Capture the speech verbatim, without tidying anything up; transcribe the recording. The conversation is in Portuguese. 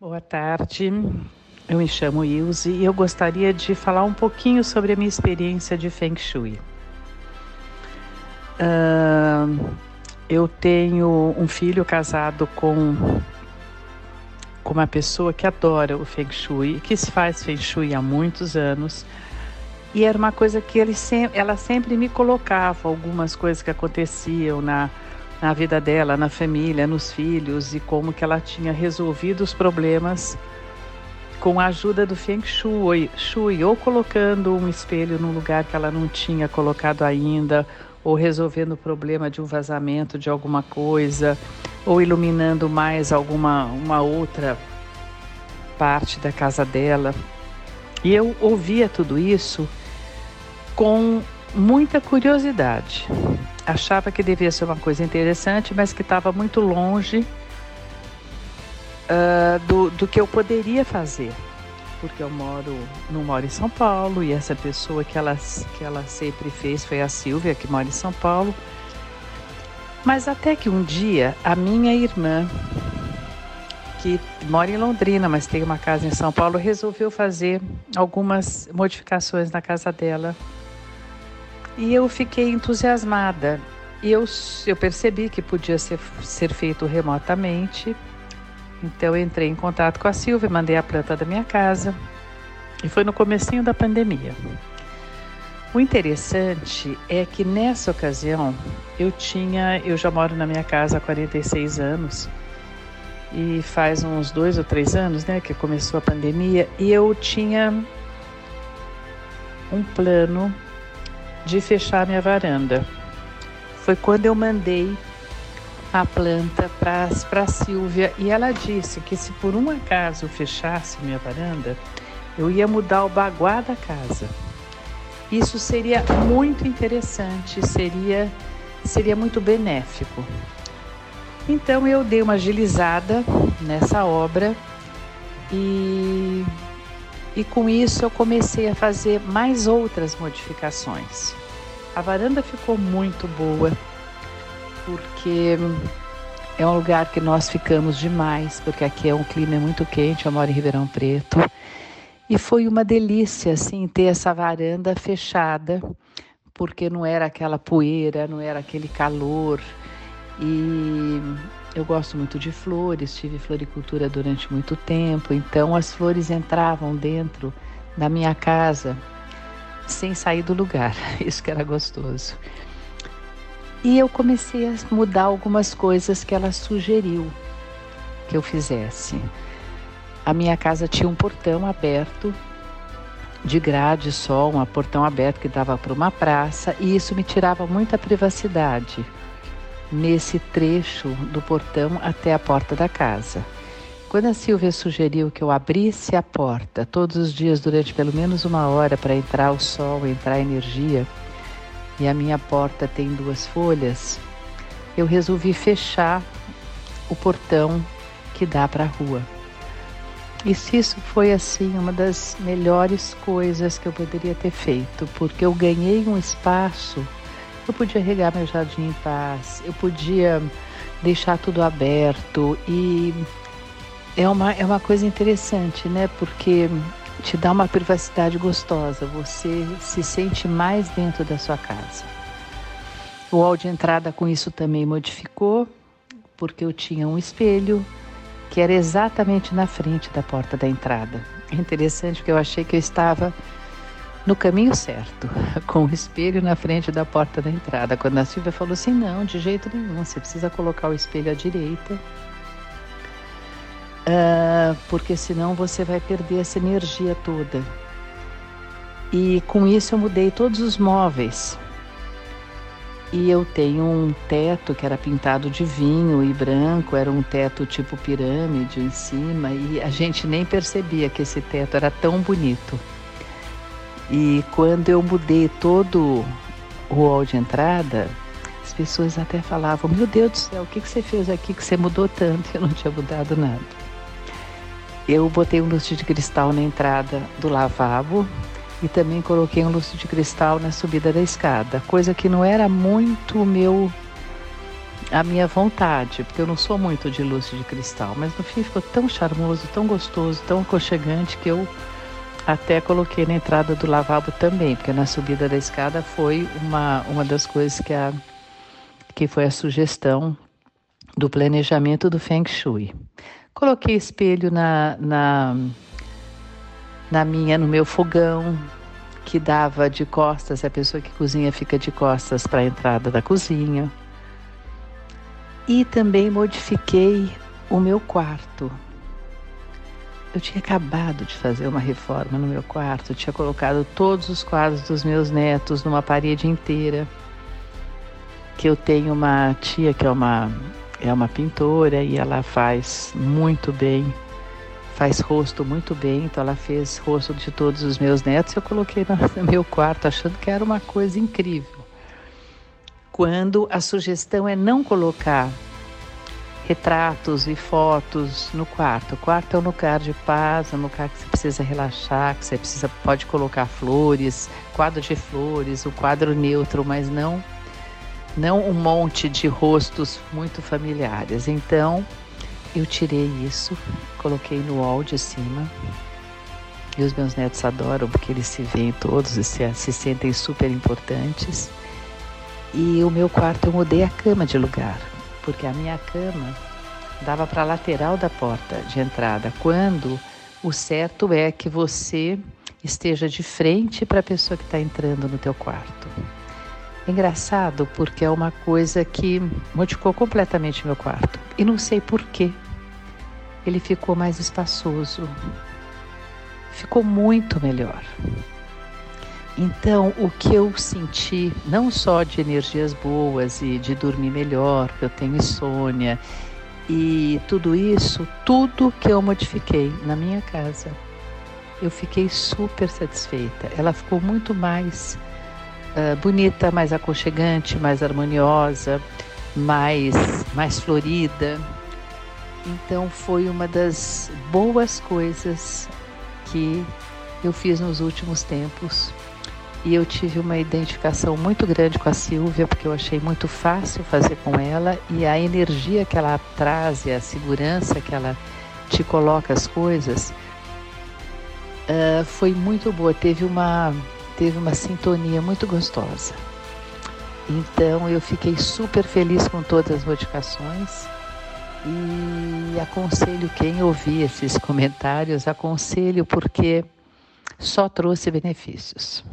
Boa tarde, eu me chamo Ilze e eu gostaria de falar um pouquinho sobre a minha experiência de Feng Shui. Uh, eu tenho um filho casado com, com uma pessoa que adora o Feng Shui, que faz Feng Shui há muitos anos, e era uma coisa que ele se, ela sempre me colocava, algumas coisas que aconteciam na na vida dela, na família, nos filhos, e como que ela tinha resolvido os problemas com a ajuda do Feng Shui, shui ou colocando um espelho num lugar que ela não tinha colocado ainda, ou resolvendo o problema de um vazamento de alguma coisa, ou iluminando mais alguma uma outra parte da casa dela. E eu ouvia tudo isso com muita curiosidade. Achava que devia ser uma coisa interessante, mas que estava muito longe uh, do, do que eu poderia fazer. Porque eu moro, não moro em São Paulo, e essa pessoa que ela, que ela sempre fez foi a Silvia, que mora em São Paulo. Mas até que um dia, a minha irmã, que mora em Londrina, mas tem uma casa em São Paulo, resolveu fazer algumas modificações na casa dela. E eu fiquei entusiasmada, e eu, eu percebi que podia ser, ser feito remotamente, então eu entrei em contato com a Silvia, mandei a planta da minha casa, e foi no comecinho da pandemia. O interessante é que nessa ocasião, eu tinha, eu já moro na minha casa há quarenta e seis anos, e faz uns dois ou três anos, né, que começou a pandemia, e eu tinha um plano de fechar minha varanda. Foi quando eu mandei a planta para a Silvia, e ela disse que se por um acaso eu fechasse minha varanda, eu ia mudar o baguá da casa. Isso seria muito interessante, seria, seria muito benéfico. Então eu dei uma agilizada nessa obra e... E com isso eu comecei a fazer mais outras modificações. A varanda ficou muito boa, porque é um lugar que nós ficamos demais, porque aqui é um clima muito quente, eu moro em Ribeirão Preto. E foi uma delícia, assim, ter essa varanda fechada, porque não era aquela poeira, não era aquele calor. E eu gosto muito de flores, tive floricultura durante muito tempo, então as flores entravam dentro da minha casa sem sair do lugar, isso que era gostoso. E eu comecei a mudar algumas coisas que ela sugeriu que eu fizesse. A minha casa tinha um portão aberto, de grade só, um portão aberto que dava para uma praça, e isso me tirava muita privacidade nesse trecho do portão até a porta da casa. Quando a Silvia sugeriu que eu abrisse a porta todos os dias durante pelo menos uma hora para entrar o sol, entrar energia, e a minha porta tem duas folhas, eu resolvi fechar o portão que dá para a rua. E isso foi assim uma das melhores coisas que eu poderia ter feito, porque eu ganhei um espaço. Eu podia regar meu jardim em paz, eu podia deixar tudo aberto, e é uma, é uma coisa interessante, né? Porque te dá uma privacidade gostosa, você se sente mais dentro da sua casa. O hall de entrada com isso também modificou, porque eu tinha um espelho que era exatamente na frente da porta da entrada. É interessante porque eu achei que eu estava no caminho certo, com o espelho na frente da porta da entrada. Quando a Silvia falou assim, não, de jeito nenhum, você precisa colocar o espelho à direita, uh, porque senão você vai perder essa energia toda. E com isso eu mudei todos os móveis. E eu tenho um teto que era pintado de vinho e branco, era um teto tipo pirâmide em cima, e a gente nem percebia que esse teto era tão bonito. E quando eu mudei todo o hall de entrada, as pessoas até falavam, meu Deus do céu, o que, que você fez aqui que você mudou tanto? Eu não tinha mudado nada. Eu botei um lustre de cristal na entrada do lavabo e também coloquei um lustre de cristal na subida da escada, coisa que não era muito o meu, a minha vontade, porque eu não sou muito de luz de cristal, mas no fim ficou tão charmoso, tão gostoso, tão aconchegante, que eu até coloquei na entrada do lavabo também, porque na subida da escada foi uma, uma das coisas que, a, que foi a sugestão do planejamento do Feng Shui. Coloquei espelho na, na, na minha, no meu fogão, que dava de costas, a pessoa que cozinha fica de costas para a entrada da cozinha. E também modifiquei o meu quarto. Eu tinha acabado de fazer uma reforma no meu quarto, tinha colocado todos os quadros dos meus netos numa parede inteira, que eu tenho uma tia que é uma, é uma pintora e ela faz muito bem, faz rosto muito bem, então ela fez rosto de todos os meus netos e eu coloquei no meu quarto achando que era uma coisa incrível. Quando a sugestão é não colocar retratos e fotos no quarto. O quarto é um lugar de paz, é um lugar que você precisa relaxar, que você precisa, pode colocar flores, quadro de flores, um quadro neutro, mas não, não um monte de rostos muito familiares. Então, eu tirei isso, coloquei no wall de cima. E os meus netos adoram, porque eles se veem todos e se, se sentem super importantes. E o meu quarto, eu mudei a cama de lugar, porque a minha cama dava para a lateral da porta de entrada, quando o certo é que você esteja de frente para a pessoa que está entrando no teu quarto. É engraçado, porque é uma coisa que modificou completamente o meu quarto. E não sei porquê, ele ficou mais espaçoso, ficou muito melhor. Então, o que eu senti, não só de energias boas e de dormir melhor, que eu tenho insônia, e tudo isso, tudo que eu modifiquei na minha casa, eu fiquei super satisfeita. Ela ficou muito mais uh, bonita, mais aconchegante, mais harmoniosa, mais, mais florida. Então, foi uma das boas coisas que eu fiz nos últimos tempos. E eu tive uma identificação muito grande com a Silvia, porque eu achei muito fácil fazer com ela, e a energia que ela traz e a segurança que ela te coloca as coisas uh, foi muito boa, teve uma, teve uma sintonia muito gostosa. Então eu fiquei super feliz com todas as modificações e aconselho quem ouvir esses comentários, aconselho porque só trouxe benefícios.